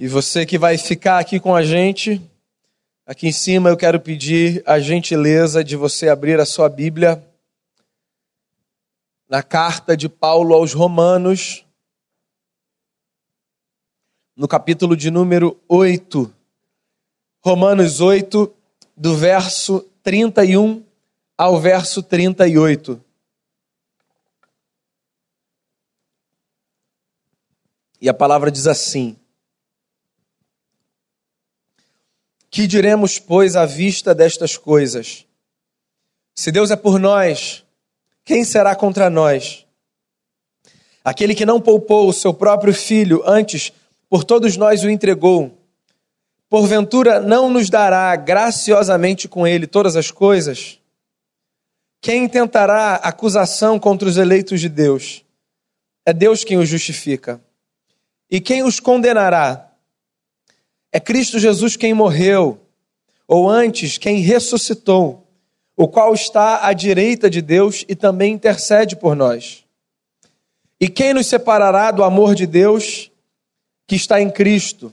E você que vai ficar aqui com a gente, aqui em cima eu quero pedir a gentileza de você abrir a sua Bíblia na carta de Paulo aos Romanos, no capítulo de número 8. Romanos 8, do verso 31 ao verso 38. E a palavra diz assim: Que diremos, pois, à vista destas coisas? Se Deus é por nós, quem será contra nós? Aquele que não poupou o seu próprio filho, antes por todos nós o entregou, porventura não nos dará graciosamente com ele todas as coisas? Quem tentará acusação contra os eleitos de Deus? É Deus quem os justifica. E quem os condenará? É Cristo Jesus quem morreu, ou antes, quem ressuscitou, o qual está à direita de Deus e também intercede por nós. E quem nos separará do amor de Deus que está em Cristo?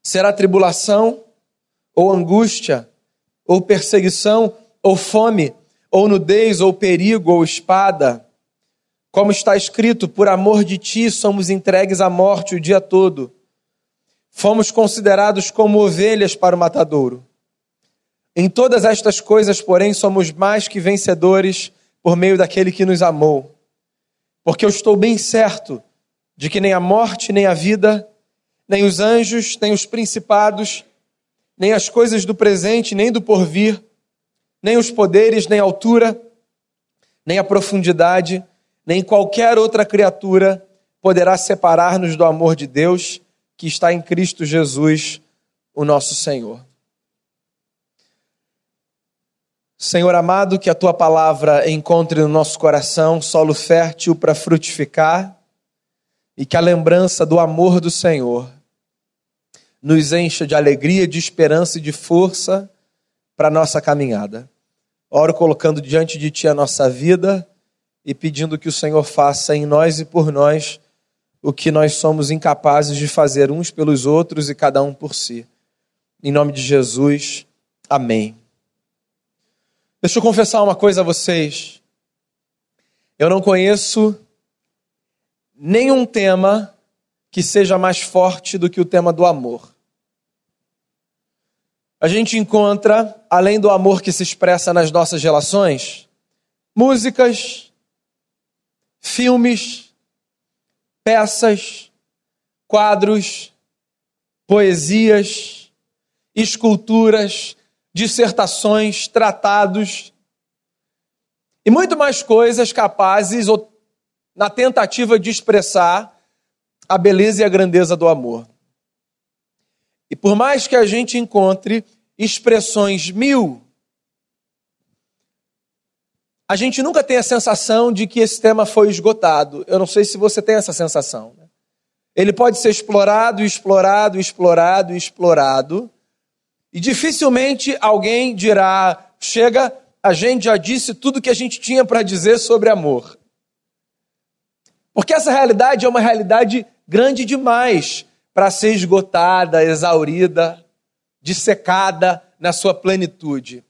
Será tribulação, ou angústia, ou perseguição, ou fome, ou nudez, ou perigo, ou espada? Como está escrito, por amor de ti somos entregues à morte o dia todo. Fomos considerados como ovelhas para o matadouro. Em todas estas coisas, porém, somos mais que vencedores por meio daquele que nos amou. Porque eu estou bem certo de que nem a morte, nem a vida, nem os anjos, nem os principados, nem as coisas do presente, nem do porvir, nem os poderes, nem a altura, nem a profundidade, nem qualquer outra criatura poderá separar-nos do amor de Deus que está em Cristo Jesus, o nosso Senhor. Senhor amado, que a Tua palavra encontre no nosso coração solo fértil para frutificar e que a lembrança do amor do Senhor nos encha de alegria, de esperança e de força para a nossa caminhada. Oro colocando diante de Ti a nossa vida e pedindo que o Senhor faça em nós e por nós o que nós somos incapazes de fazer uns pelos outros e cada um por si. Em nome de Jesus, amém. Deixa eu confessar uma coisa a vocês. Eu não conheço nenhum tema que seja mais forte do que o tema do amor. A gente encontra, além do amor que se expressa nas nossas relações, músicas, filmes, peças, quadros, poesias, esculturas, dissertações, tratados e muito mais coisas capazes, na tentativa de expressar a beleza e a grandeza do amor. E por mais que a gente encontre expressões mil, a gente nunca tem a sensação de que esse tema foi esgotado. Eu não sei se você tem essa sensação. Ele pode ser explorado, explorado, explorado, explorado. E dificilmente alguém dirá, chega, a gente já disse tudo que a gente tinha para dizer sobre amor. Porque essa realidade é uma realidade grande demais para ser esgotada, exaurida, dissecada na sua plenitude.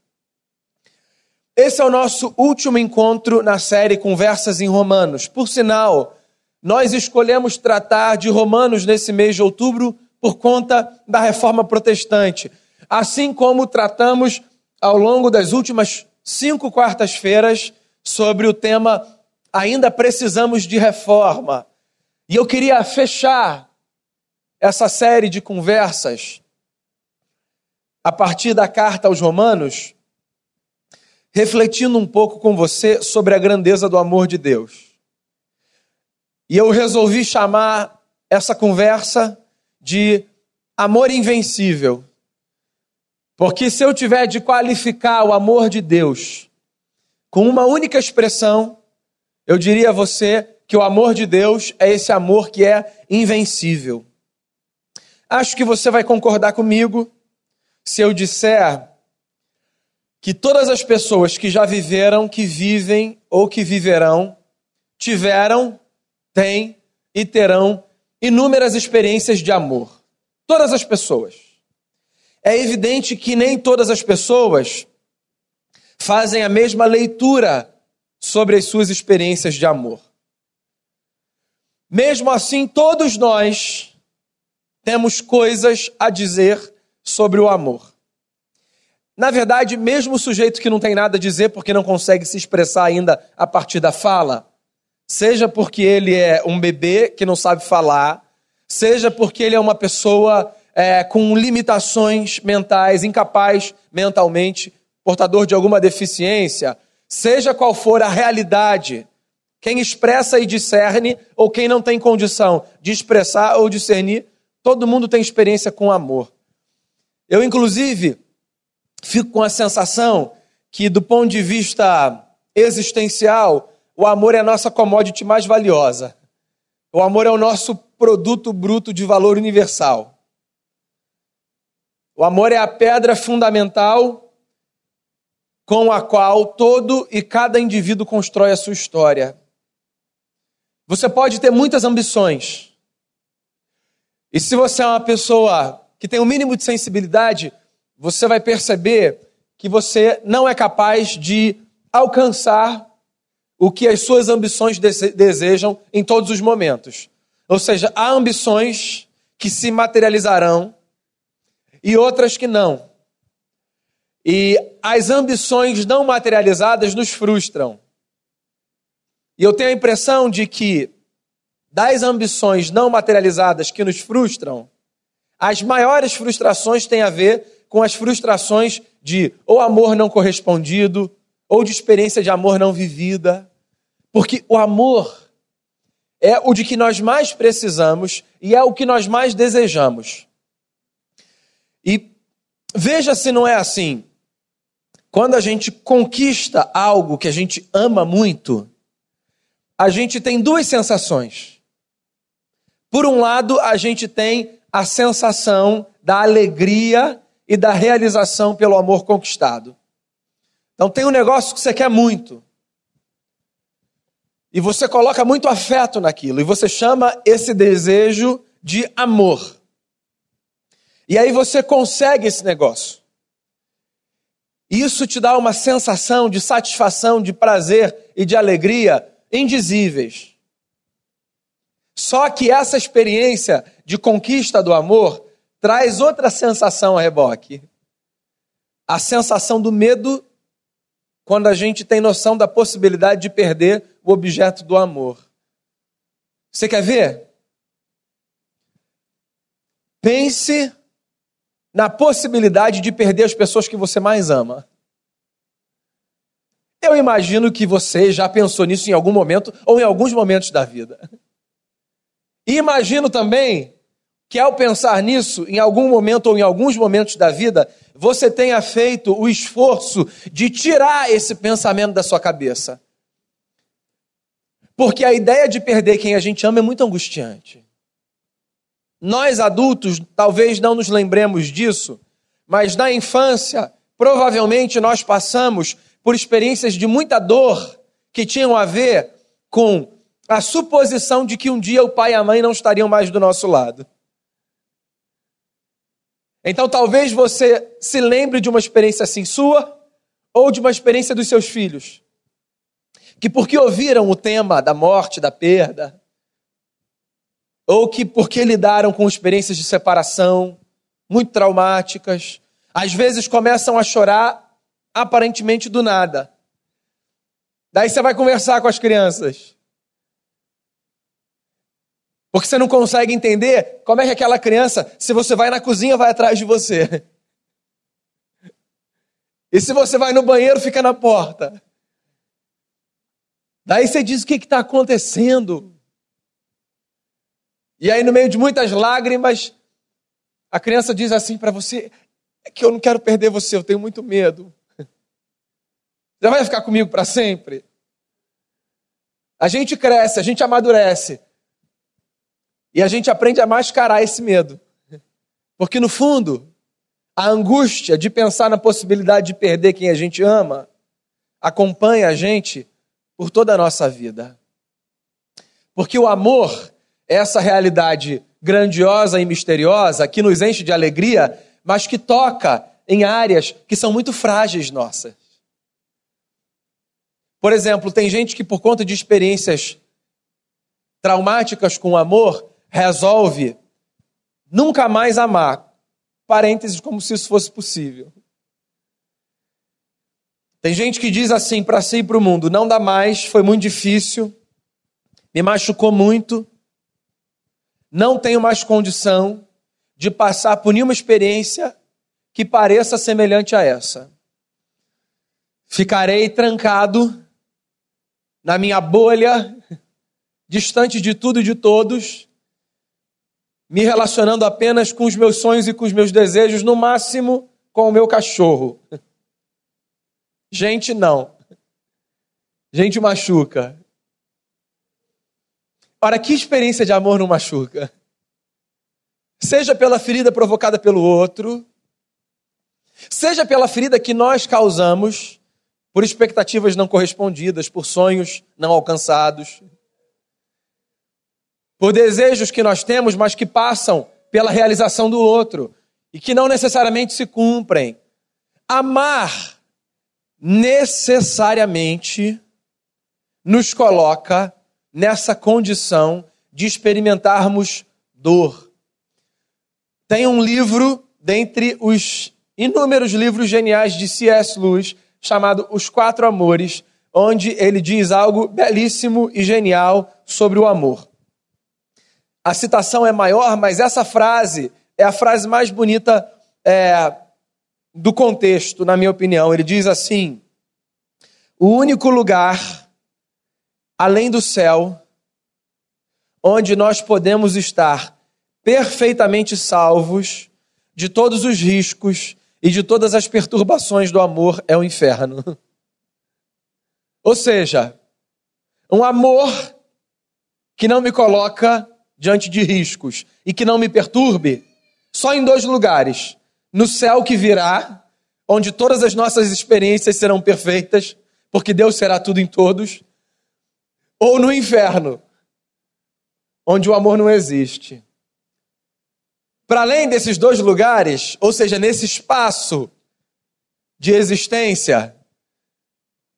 Esse é o nosso último encontro na série Conversas em Romanos. Por sinal, nós escolhemos tratar de Romanos nesse mês de outubro por conta da Reforma Protestante. Assim como tratamos ao longo das últimas 5 quartas-feiras sobre o tema Ainda Precisamos de Reforma. E eu queria fechar essa série de conversas a partir da carta aos Romanos, refletindo um pouco com você sobre a grandeza do amor de Deus. E eu resolvi chamar essa conversa de amor invencível. Porque se eu tiver de qualificar o amor de Deus com uma única expressão, eu diria a você que o amor de Deus é esse amor que é invencível. Acho que você vai concordar comigo se eu disser que todas as pessoas que já viveram, que vivem ou que viverão, tiveram, têm e terão inúmeras experiências de amor. Todas as pessoas. É evidente que nem todas as pessoas fazem a mesma leitura sobre as suas experiências de amor. Mesmo assim, todos nós temos coisas a dizer sobre o amor. Na verdade, mesmo o sujeito que não tem nada a dizer porque não consegue se expressar ainda a partir da fala, seja porque ele é um bebê que não sabe falar, seja porque ele é uma pessoa com limitações mentais, incapaz mentalmente, portador de alguma deficiência, seja qual for a realidade, quem expressa e discerne ou quem não tem condição de expressar ou discernir, todo mundo tem experiência com amor. Eu, inclusive, fico com a sensação que, do ponto de vista existencial, o amor é a nossa commodity mais valiosa. O amor é o nosso produto bruto de valor universal. O amor é a pedra fundamental com a qual todo e cada indivíduo constrói a sua história. Você pode ter muitas ambições. E se você é uma pessoa que tem o mínimo de sensibilidade, você vai perceber que você não é capaz de alcançar o que as suas ambições desejam em todos os momentos. Ou seja, há ambições que se materializarão e outras que não. E as ambições não materializadas nos frustram. E eu tenho a impressão de que das ambições não materializadas que nos frustram, as maiores frustrações têm a ver com as frustrações de ou amor não correspondido, ou de experiência de amor não vivida. Porque o amor é o de que nós mais precisamos e é o que nós mais desejamos. E veja se não é assim. Quando a gente conquista algo que a gente ama muito, a gente tem duas sensações. Por um lado, a gente tem a sensação da alegria e da realização pelo amor conquistado. Então tem um negócio que você quer muito. E você coloca muito afeto naquilo. E você chama esse desejo de amor. E aí você consegue esse negócio. Isso te dá uma sensação de satisfação, de prazer e de alegria indizíveis. Só que essa experiência de conquista do amor traz outra sensação a reboque. A sensação do medo quando a gente tem noção da possibilidade de perder o objeto do amor. Você quer ver? Pense na possibilidade de perder as pessoas que você mais ama. Eu imagino que você já pensou nisso em algum momento ou em alguns momentos da vida. E imagino também que ao pensar nisso, em algum momento ou em alguns momentos da vida, você tenha feito o esforço de tirar esse pensamento da sua cabeça. Porque a ideia de perder quem a gente ama é muito angustiante. Nós adultos talvez não nos lembremos disso, mas na infância provavelmente nós passamos por experiências de muita dor que tinham a ver com a suposição de que um dia o pai e a mãe não estariam mais do nosso lado. Então talvez você se lembre de uma experiência assim sua ou de uma experiência dos seus filhos, que porque ouviram o tema da morte, da perda, ou que porque lidaram com experiências de separação muito traumáticas, às vezes começam a chorar aparentemente do nada. Daí você vai conversar com as crianças. Porque você não consegue entender como é que aquela criança, se você vai na cozinha, vai atrás de você. E se você vai no banheiro, fica na porta. Daí você diz o que está acontecendo. E aí, no meio de muitas lágrimas, a criança diz assim para você, é que eu não quero perder você, eu tenho muito medo. Você vai ficar comigo para sempre? A gente cresce, a gente amadurece. E a gente aprende a mascarar esse medo. Porque, no fundo, a angústia de pensar na possibilidade de perder quem a gente ama acompanha a gente por toda a nossa vida. Porque o amor essa realidade grandiosa e misteriosa que nos enche de alegria, mas que toca em áreas que são muito frágeis nossas. Por exemplo, tem gente que por conta de experiências traumáticas com o amor, resolve nunca mais amar. Parênteses, como se isso fosse possível. Tem gente que diz assim para si e para o mundo, não dá mais, foi muito difícil, me machucou muito, não tenho mais condição de passar por nenhuma experiência que pareça semelhante a essa. Ficarei trancado na minha bolha, distante de tudo e de todos, me relacionando apenas com os meus sonhos e com os meus desejos, no máximo com o meu cachorro. Gente não. Gente machuca. Ora, que experiência de amor não machuca? Seja pela ferida provocada pelo outro, seja pela ferida que nós causamos por expectativas não correspondidas, por sonhos não alcançados, por desejos que nós temos, mas que passam pela realização do outro e que não necessariamente se cumprem. Amar necessariamente nos coloca nessa condição de experimentarmos dor. Tem um livro, dentre os inúmeros livros geniais de C.S. Lewis, chamado Os Quatro Amores, onde ele diz algo belíssimo e genial sobre o amor. A citação é maior, mas essa frase é a frase mais bonita do contexto, na minha opinião. Ele diz assim, o único lugar, além do céu, onde nós podemos estar perfeitamente salvos de todos os riscos e de todas as perturbações do amor é o inferno. Ou seja, um amor que não me coloca diante de riscos e que não me perturbe, só em dois lugares. No céu que virá, onde todas as nossas experiências serão perfeitas, porque Deus será tudo em todos, ou no inferno, onde o amor não existe. Para além desses dois lugares, ou seja, nesse espaço de existência,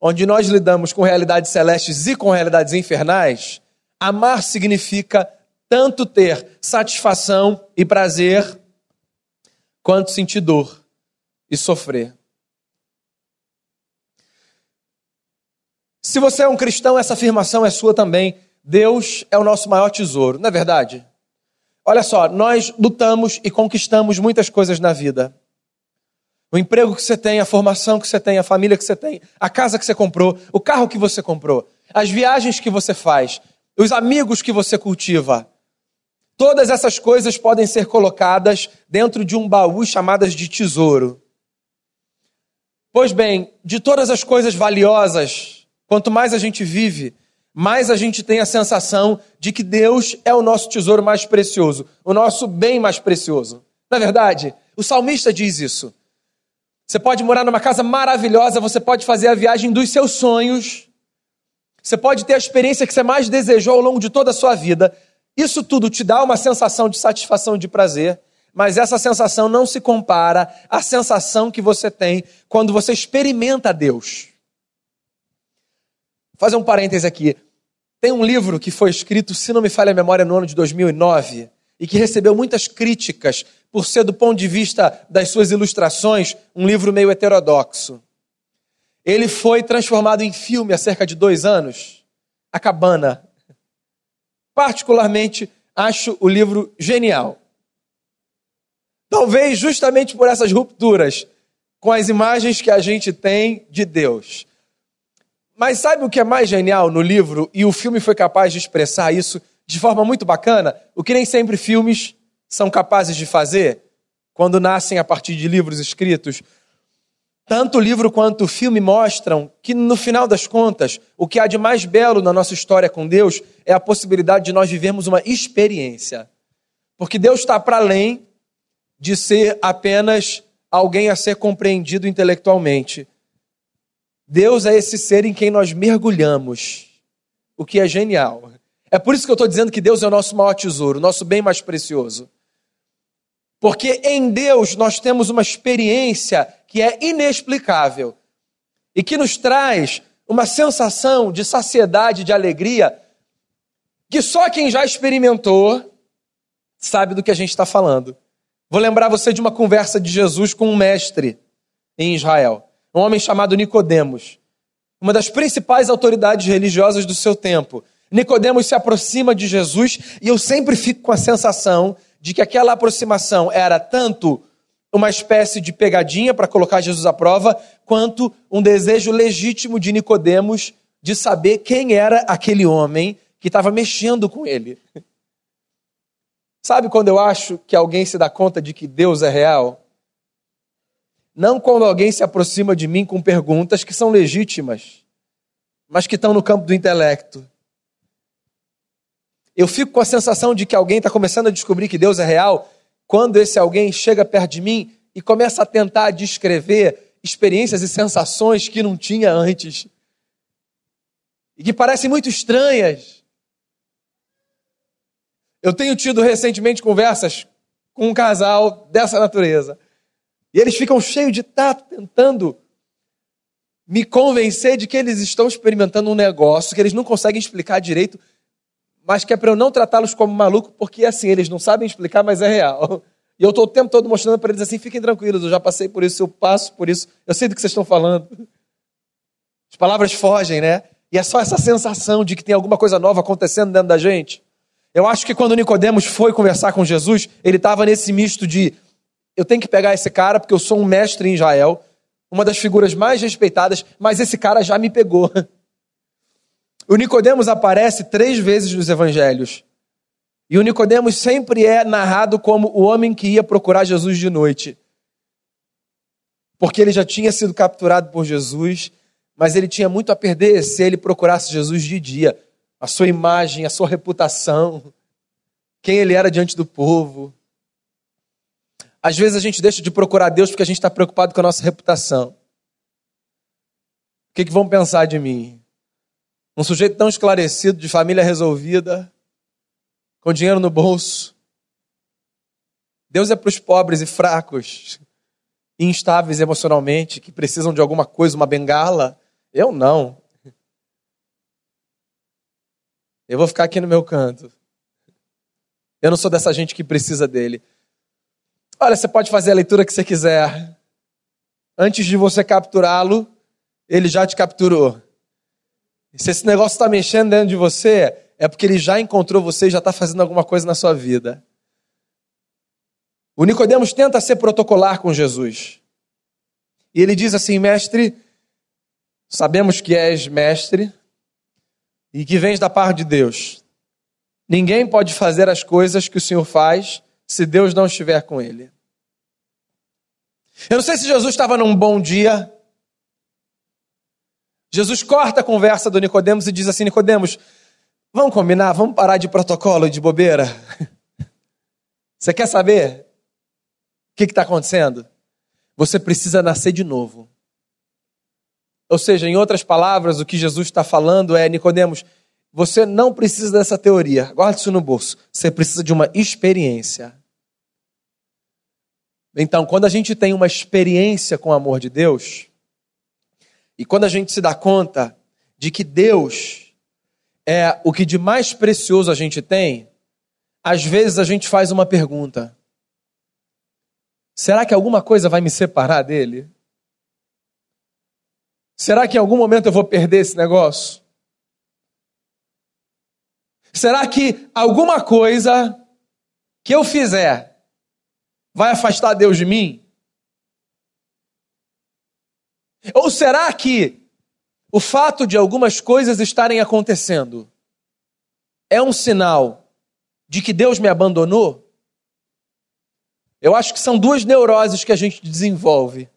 onde nós lidamos com realidades celestes e com realidades infernais, amar significa tanto ter satisfação e prazer, quanto sentir dor e sofrer. Se você é um cristão, essa afirmação é sua também. Deus é o nosso maior tesouro, não é verdade? Olha só, nós lutamos e conquistamos muitas coisas na vida. O emprego que você tem, a formação que você tem, a família que você tem, a casa que você comprou, o carro que você comprou, as viagens que você faz, os amigos que você cultiva. Todas essas coisas podem ser colocadas dentro de um baú chamadas de tesouro. Pois bem, de todas as coisas valiosas, quanto mais a gente vive, mais a gente tem a sensação de que Deus é o nosso tesouro mais precioso, o nosso bem mais precioso. Na verdade, o salmista diz isso. Você pode morar numa casa maravilhosa, você pode fazer a viagem dos seus sonhos, você pode ter a experiência que você mais desejou ao longo de toda a sua vida. Isso tudo te dá uma sensação de satisfação e de prazer, mas essa sensação não se compara à sensação que você tem quando você experimenta Deus. Vou fazer um parêntese aqui. Tem um livro que foi escrito, se não me falha a memória, no ano de 2009, e que recebeu muitas críticas por ser, do ponto de vista das suas ilustrações, um livro meio heterodoxo. Ele foi transformado em filme há cerca de 2 anos, A Cabana. Particularmente, acho o livro genial. Talvez justamente por essas rupturas com as imagens que a gente tem de Deus. Mas sabe o que é mais genial no livro? E o filme foi capaz de expressar isso de forma muito bacana? O que nem sempre filmes são capazes de fazer quando nascem a partir de livros escritos. Tanto o livro quanto o filme mostram que, no final das contas, o que há de mais belo na nossa história com Deus é a possibilidade de nós vivermos uma experiência. Porque Deus está para além de ser apenas alguém a ser compreendido intelectualmente. Deus é esse ser em quem nós mergulhamos, o que é genial. É por isso que eu estou dizendo que Deus é o nosso maior tesouro, o nosso bem mais precioso. Porque em Deus nós temos uma experiência que é inexplicável e que nos traz uma sensação de saciedade, de alegria, que só quem já experimentou sabe do que a gente está falando. Vou lembrar você de uma conversa de Jesus com um mestre em Israel, um homem chamado Nicodemos, uma das principais autoridades religiosas do seu tempo. Nicodemos se aproxima de Jesus e eu sempre fico com a sensação de que aquela aproximação era tanto uma espécie de pegadinha para colocar Jesus à prova, quanto um desejo legítimo de Nicodemos de saber quem era aquele homem que estava mexendo com ele. Sabe quando eu acho que alguém se dá conta de que Deus é real? Não quando alguém se aproxima de mim com perguntas que são legítimas, mas que estão no campo do intelecto. Eu fico com a sensação de que alguém está começando a descobrir que Deus é real quando esse alguém chega perto de mim e começa a tentar descrever experiências e sensações que não tinha antes e que parecem muito estranhas. Eu tenho tido recentemente conversas com um casal dessa natureza e eles ficam cheios de tato tentando me convencer de que eles estão experimentando um negócio que eles não conseguem explicar direito, mas que é para eu não tratá-los como maluco, porque assim, eles não sabem explicar, mas é real. E eu estou o tempo todo mostrando para eles assim, fiquem tranquilos, eu já passei por isso, eu passo por isso, eu sei do que vocês estão falando. As palavras fogem, né? E é só essa sensação de que tem alguma coisa nova acontecendo dentro da gente. Eu acho que quando Nicodemos foi conversar com Jesus, ele estava nesse misto de, eu tenho que pegar esse cara porque eu sou um mestre em Israel, uma das figuras mais respeitadas, mas esse cara já me pegou. O Nicodemos aparece 3 vezes nos evangelhos. E o Nicodemos sempre é narrado como o homem que ia procurar Jesus de noite. Porque ele já tinha sido capturado por Jesus, mas ele tinha muito a perder se ele procurasse Jesus de dia. A sua imagem, a sua reputação, quem ele era diante do povo. Às vezes a gente deixa de procurar Deus porque a gente está preocupado com a nossa reputação. O que vão pensar de mim? Um sujeito tão esclarecido, de família resolvida, com dinheiro no bolso. Deus é para os pobres e fracos, e instáveis emocionalmente, que precisam de alguma coisa, uma bengala. Eu não. Eu vou ficar aqui no meu canto. Eu não sou dessa gente que precisa dele. Olha, você pode fazer a leitura que você quiser. Antes de você capturá-lo, ele já te capturou. Se esse negócio está mexendo dentro de você, é porque ele já encontrou você e já está fazendo alguma coisa na sua vida. O Nicodemos tenta ser protocolar com Jesus. E ele diz assim, mestre, sabemos que és mestre e que vens da parte de Deus. Ninguém pode fazer as coisas que o Senhor faz se Deus não estiver com ele. Eu não sei se Jesus estava num bom dia. Jesus corta a conversa do Nicodemos e diz assim, Nicodemos, vamos combinar, vamos parar de protocolo e de bobeira? Você quer saber o que está acontecendo? Você precisa nascer de novo. Ou seja, em outras palavras, o que Jesus está falando é, Nicodemos, você não precisa dessa teoria, guarda isso no bolso, você precisa de uma experiência. Então, quando a gente tem uma experiência com o amor de Deus, e quando a gente se dá conta de que Deus é o que de mais precioso a gente tem, às vezes a gente faz uma pergunta. Será que alguma coisa vai me separar dele? Será que em algum momento eu vou perder esse negócio? Será que alguma coisa que eu fizer vai afastar Deus de mim? Ou será que o fato de algumas coisas estarem acontecendo é um sinal de que Deus me abandonou? Eu acho que são 2 neuroses que a gente desenvolve.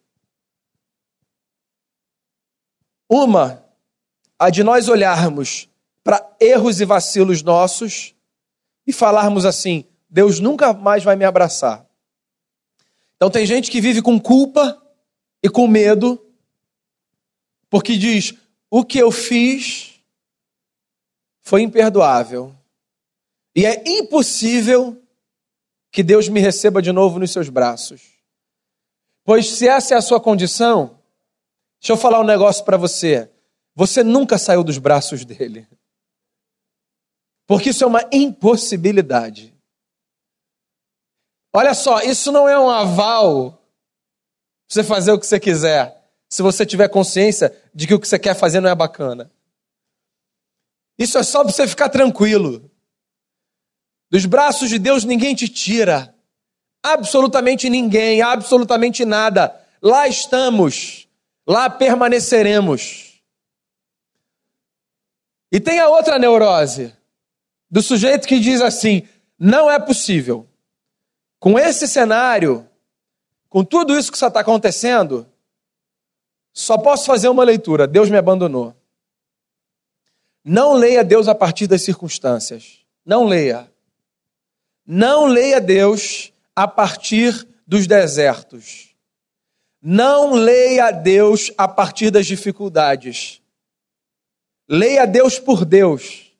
Uma, a de nós olharmos para erros e vacilos nossos e falarmos assim, Deus nunca mais vai me abraçar. Então tem gente que vive com culpa e com medo, porque diz, o que eu fiz foi imperdoável. E é impossível que Deus me receba de novo nos seus braços. Pois se essa é a sua condição, deixa eu falar um negócio para você. Você nunca saiu dos braços dele. Porque isso é uma impossibilidade. Olha só, isso não é um aval para você fazer o que você quiser. Se você tiver consciência de que o que você quer fazer não é bacana. Isso é só para você ficar tranquilo. Dos braços de Deus ninguém te tira. Absolutamente ninguém, absolutamente nada. Lá estamos, lá permaneceremos. E tem a outra neurose, do sujeito que diz assim, não é possível. Com esse cenário, com tudo isso que só está acontecendo, só posso fazer uma leitura. Deus me abandonou. Não leia Deus a partir das circunstâncias. Não leia. Não leia Deus a partir dos desertos. Não leia Deus a partir das dificuldades. Leia Deus por Deus.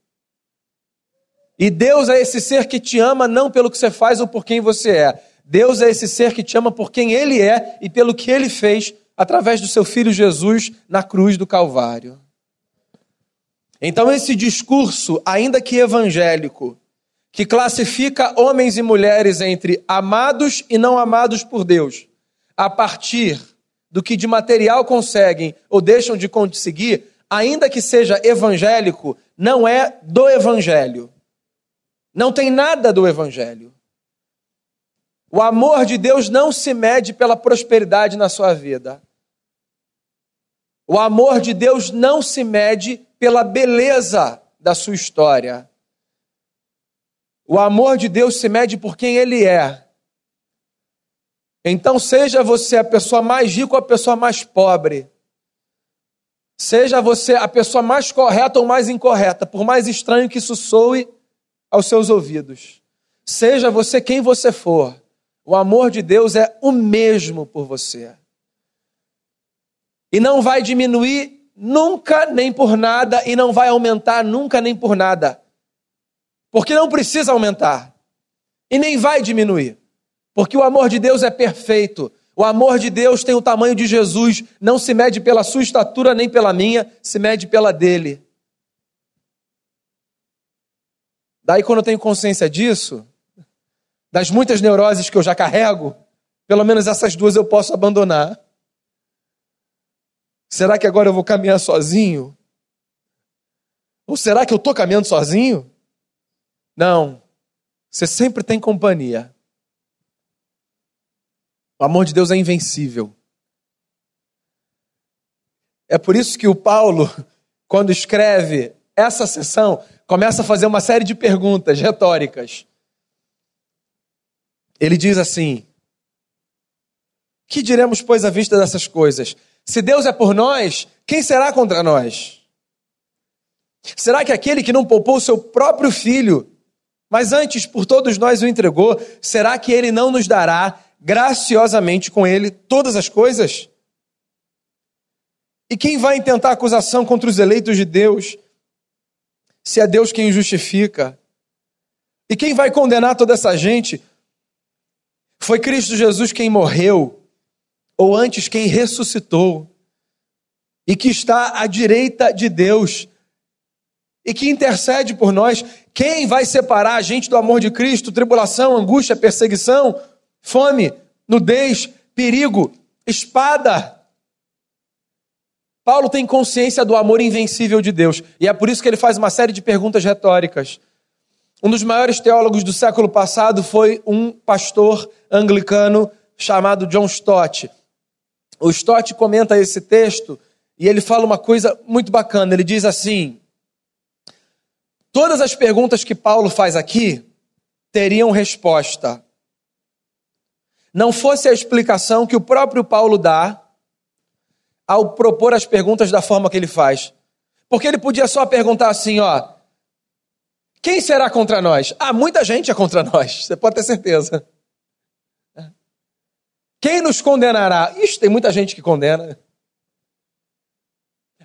E Deus é esse ser que te ama não pelo que você faz ou por quem você é. Deus é esse ser que te ama por quem ele é e pelo que ele fez através do seu Filho Jesus na cruz do Calvário. Então esse discurso, ainda que evangélico, que classifica homens e mulheres entre amados e não amados por Deus, a partir do que de material conseguem ou deixam de conseguir, ainda que seja evangélico, não é do evangelho. Não tem nada do evangelho. O amor de Deus não se mede pela prosperidade na sua vida. O amor de Deus não se mede pela beleza da sua história. O amor de Deus se mede por quem ele é. Então, seja você a pessoa mais rica ou a pessoa mais pobre, seja você a pessoa mais correta ou mais incorreta, por mais estranho que isso soe aos seus ouvidos, seja você quem você for, o amor de Deus é o mesmo por você. E não vai diminuir nunca nem por nada, e não vai aumentar nunca nem por nada. Porque não precisa aumentar. E nem vai diminuir. Porque o amor de Deus é perfeito. O amor de Deus tem o tamanho de Jesus. Não se mede pela sua estatura nem pela minha, se mede pela dele. Daí, quando eu tenho consciência disso, das muitas neuroses que eu já carrego, pelo menos essas duas eu posso abandonar. Será que agora eu vou caminhar sozinho? Ou será que eu estou caminhando sozinho? Não. Você sempre tem companhia. O amor de Deus é invencível. É por isso que o Paulo, quando escreve essa sessão, começa a fazer uma série de perguntas retóricas. Ele diz assim: que diremos, pois, à vista dessas coisas? Se Deus é por nós, quem será contra nós? Será que aquele que não poupou o seu próprio filho, mas antes por todos nós o entregou, será que ele não nos dará graciosamente com ele todas as coisas? E quem vai intentar acusação contra os eleitos de Deus, se é Deus quem os justifica? E quem vai condenar toda essa gente? Foi Cristo Jesus quem morreu, ou antes quem ressuscitou, e que está à direita de Deus, e que intercede por nós. Quem vai separar a gente do amor de Cristo? Tribulação, angústia, perseguição, fome, nudez, perigo, espada. Paulo tem consciência do amor invencível de Deus, e é por isso que ele faz uma série de perguntas retóricas. Um dos maiores teólogos do século passado foi um pastor anglicano chamado John Stott. O Stott comenta esse texto e ele fala uma coisa muito bacana. Ele diz assim: todas as perguntas que Paulo faz aqui teriam resposta. Não fosse a explicação que o próprio Paulo dá ao propor as perguntas da forma que ele faz. Porque ele podia só perguntar assim, ó, quem será contra nós? Ah, muita gente é contra nós, você pode ter certeza. Quem nos condenará? Ixi, tem muita gente que condena.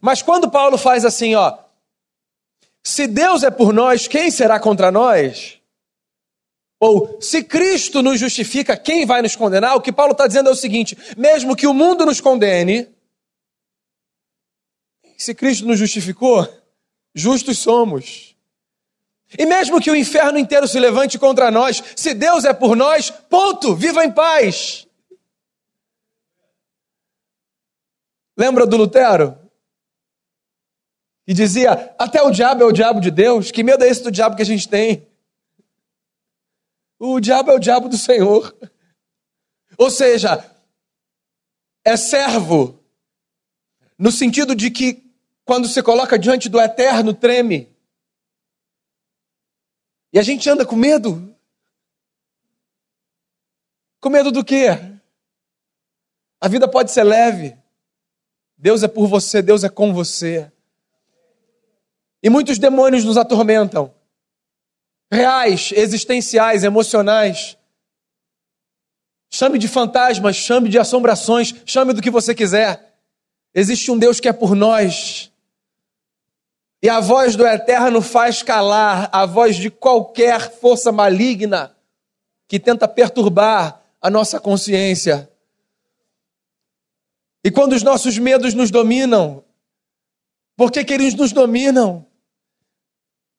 Mas quando Paulo faz assim, ó, se Deus é por nós, quem será contra nós? Ou, se Cristo nos justifica, quem vai nos condenar? O que Paulo está dizendo é o seguinte: mesmo que o mundo nos condene, se Cristo nos justificou, justos somos. E mesmo que o inferno inteiro se levante contra nós, se Deus é por nós, ponto, viva em paz. Lembra do Lutero? Que dizia, até o diabo é o diabo de Deus. Que medo é esse do diabo que a gente tem? O diabo é o diabo do Senhor. Ou seja, é servo, no sentido de que quando se coloca diante do eterno, treme. E a gente anda com medo. Com medo do quê? A vida pode ser leve. Deus é por você, Deus é com você. E muitos demônios nos atormentam. Reais, existenciais, emocionais. Chame de fantasmas, chame de assombrações, chame do que você quiser. Existe um Deus que é por nós. E a voz do eterno faz calar a voz de qualquer força maligna que tenta perturbar a nossa consciência. E quando os nossos medos nos dominam, por que eles nos dominam?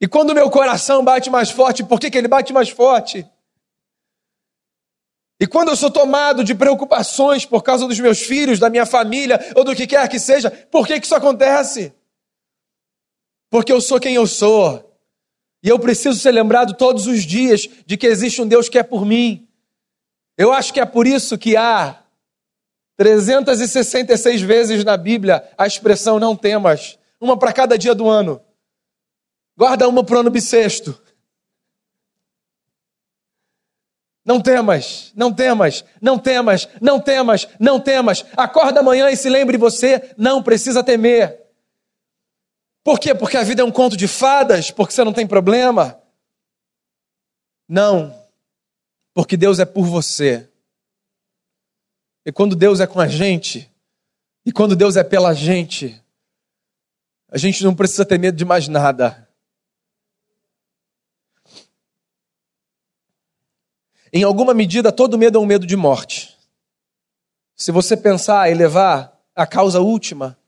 E quando o meu coração bate mais forte, por que ele bate mais forte? E quando eu sou tomado de preocupações por causa dos meus filhos, da minha família, ou do que quer que seja, por que isso acontece? Porque eu sou quem eu sou. E eu preciso ser lembrado todos os dias de que existe um Deus que é por mim. Eu acho que é por isso que há 366 vezes na Bíblia a expressão não temas. Uma para cada dia do ano. Guarda uma para o ano bissexto. Não temas, não temas, não temas, não temas, não temas. Acorda amanhã e se lembre, você não precisa temer. Por quê? Porque a vida é um conto de fadas? Porque você não tem problema? Não. Porque Deus é por você. E quando Deus é com a gente, e quando Deus é pela gente, a gente não precisa ter medo de mais nada. Em alguma medida, todo medo é um medo de morte. Se você pensar e levar a causa última,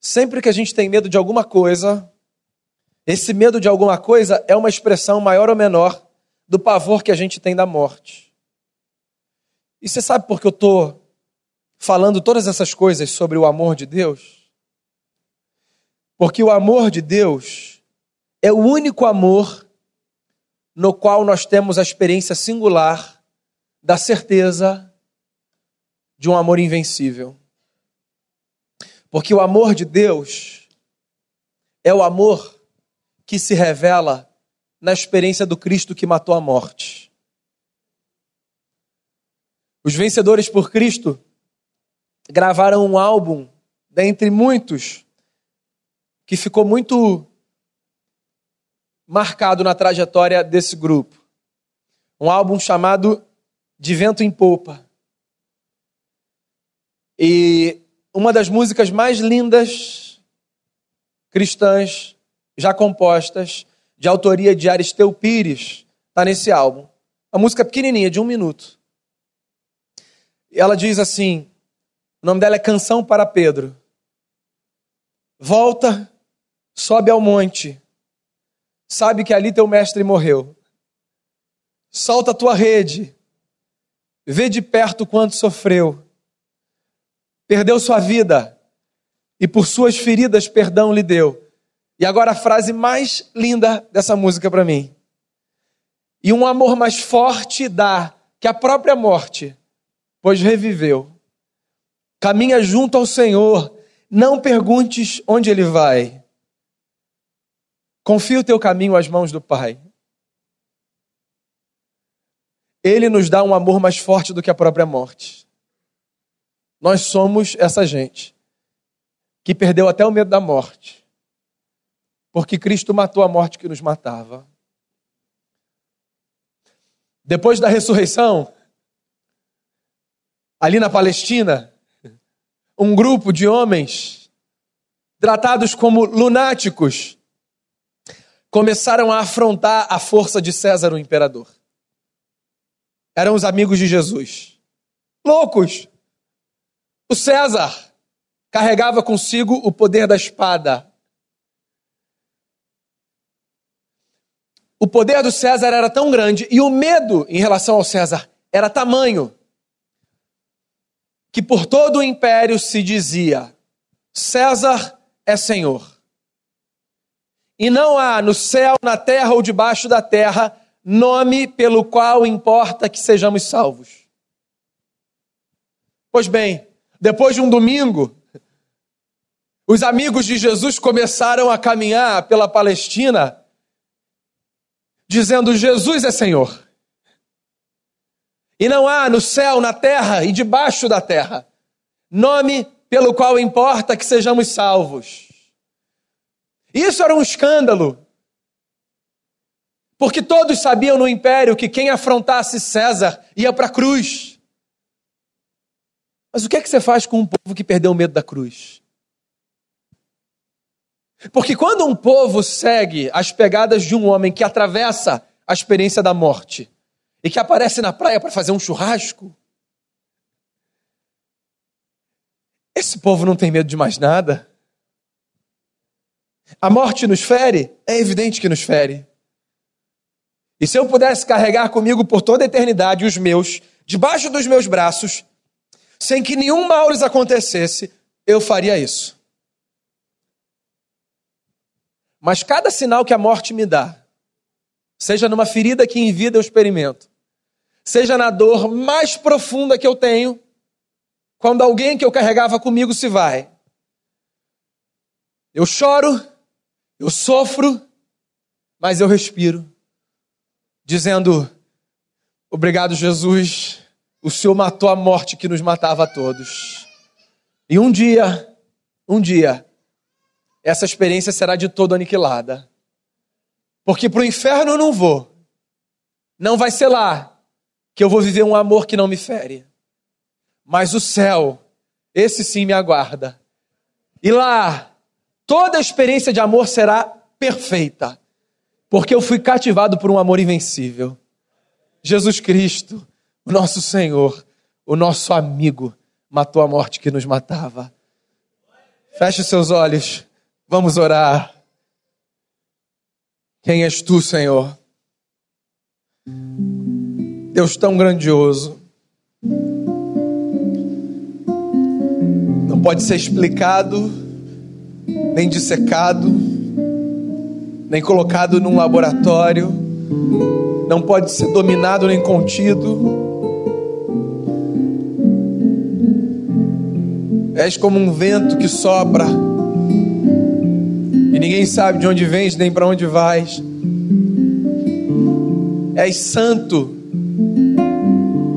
sempre que a gente tem medo de alguma coisa, esse medo de alguma coisa é uma expressão maior ou menor do pavor que a gente tem da morte. E você sabe por que eu estou falando todas essas coisas sobre o amor de Deus? Porque o amor de Deus é o único amor no qual nós temos a experiência singular da certeza de um amor invencível. Porque o amor de Deus é o amor que se revela na experiência do Cristo que matou a morte. Os Vencedores por Cristo gravaram um álbum, dentre muitos, que ficou muito marcado na trajetória desse grupo. Um álbum chamado De Vento em Polpa. E uma das músicas mais lindas, cristãs, já compostas, de autoria de Aristeu Pires, está nesse álbum. Uma música pequenininha, de 1 minuto. Ela diz assim, o nome dela é Canção para Pedro. Volta, sobe ao monte, sabe que ali teu mestre morreu. Solta a tua rede, vê de perto quanto sofreu. Perdeu sua vida e por suas feridas perdão lhe deu. E agora a frase mais linda dessa música para mim. E um amor mais forte dá que a própria morte, pois reviveu. Caminha junto ao Senhor, não perguntes onde Ele vai. Confia o teu caminho às mãos do Pai. Ele nos dá um amor mais forte do que a própria morte. Nós somos essa gente que perdeu até o medo da morte, porque Cristo matou a morte que nos matava. Depois da ressurreição, ali na Palestina, um grupo de homens tratados como lunáticos começaram a afrontar a força de César, o imperador. eram os amigos de Jesus. Loucos! O César carregava consigo o poder da espada. O poder do César era tão grande e o medo em relação ao César era tamanho que por todo o império se dizia: César é senhor. E não há no céu, na terra ou debaixo da terra nome pelo qual importa que sejamos salvos. Pois bem, depois de um domingo, os amigos de Jesus começaram a caminhar pela Palestina dizendo: Jesus é Senhor. E não há no céu, na terra e debaixo da terra nome pelo qual importa que sejamos salvos. Isso era um escândalo, porque todos sabiam no império que quem afrontasse César ia para a cruz. Mas o que é que você faz com um povo que perdeu o medo da cruz? Porque quando um povo segue as pegadas de um homem que atravessa a experiência da morte e que aparece na praia para fazer um churrasco, esse povo não tem medo de mais nada. A morte nos fere? É evidente que nos fere. E se eu pudesse carregar comigo por toda a eternidade os meus, debaixo dos meus braços, sem que nenhum mal lhes acontecesse, eu faria isso. Mas cada sinal que a morte me dá, seja numa ferida que em vida eu experimento, seja na dor mais profunda que eu tenho, quando alguém que eu carregava comigo se vai, eu choro, eu sofro, mas eu respiro, dizendo: obrigado, Jesus, o Senhor matou a morte que nos matava a todos. E um dia, essa experiência será de todo aniquilada. Porque para o inferno eu não vou. Não vai ser lá que eu vou viver um amor que não me fere. Mas o céu, esse sim me aguarda. E lá, toda a experiência de amor será perfeita. Porque eu fui cativado por um amor invencível. Jesus Cristo, o nosso Senhor, o nosso amigo, matou a morte que nos matava. Feche seus olhos. Vamos orar. Quem és tu, Senhor? Deus tão grandioso. Não pode ser explicado, nem dissecado, nem colocado num laboratório. Não pode ser dominado nem contido. És como um vento que sopra e ninguém sabe de onde vens nem para onde vais. És santo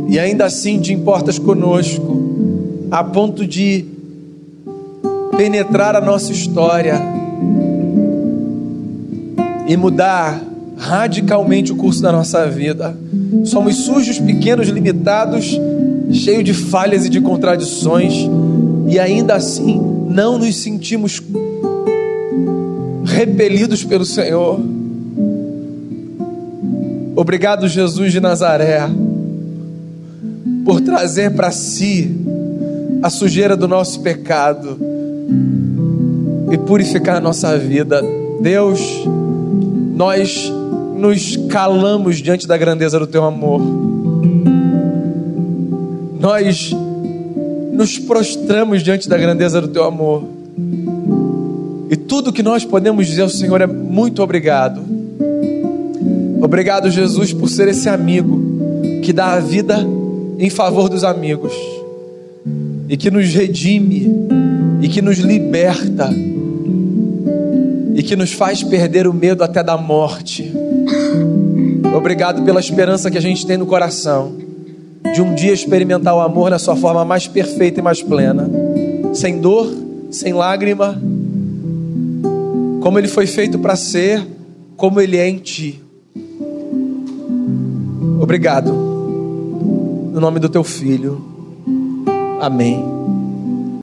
e ainda assim te importas conosco a ponto de penetrar a nossa história e mudar radicalmente o curso da nossa vida. Somos sujos, pequenos, limitados, cheios de falhas e de contradições, e ainda assim não nos sentimos repelidos pelo Senhor. Obrigado, Jesus de Nazaré, por trazer para si a sujeira do nosso pecado e purificar a nossa vida. Deus, nós nos calamos diante da grandeza do teu amor. Nós nos prostramos diante da grandeza do teu amor. E tudo que nós podemos dizer ao Senhor é muito obrigado. Obrigado, Jesus, por ser esse amigo que dá a vida em favor dos amigos e que nos redime e que nos liberta e que nos faz perder o medo até da morte. Obrigado pela esperança que a gente tem no coração de um dia experimentar o amor na sua forma mais perfeita e mais plena, sem dor, sem lágrima, como ele foi feito para ser, como ele é em ti. Obrigado. No nome do teu filho. Amém.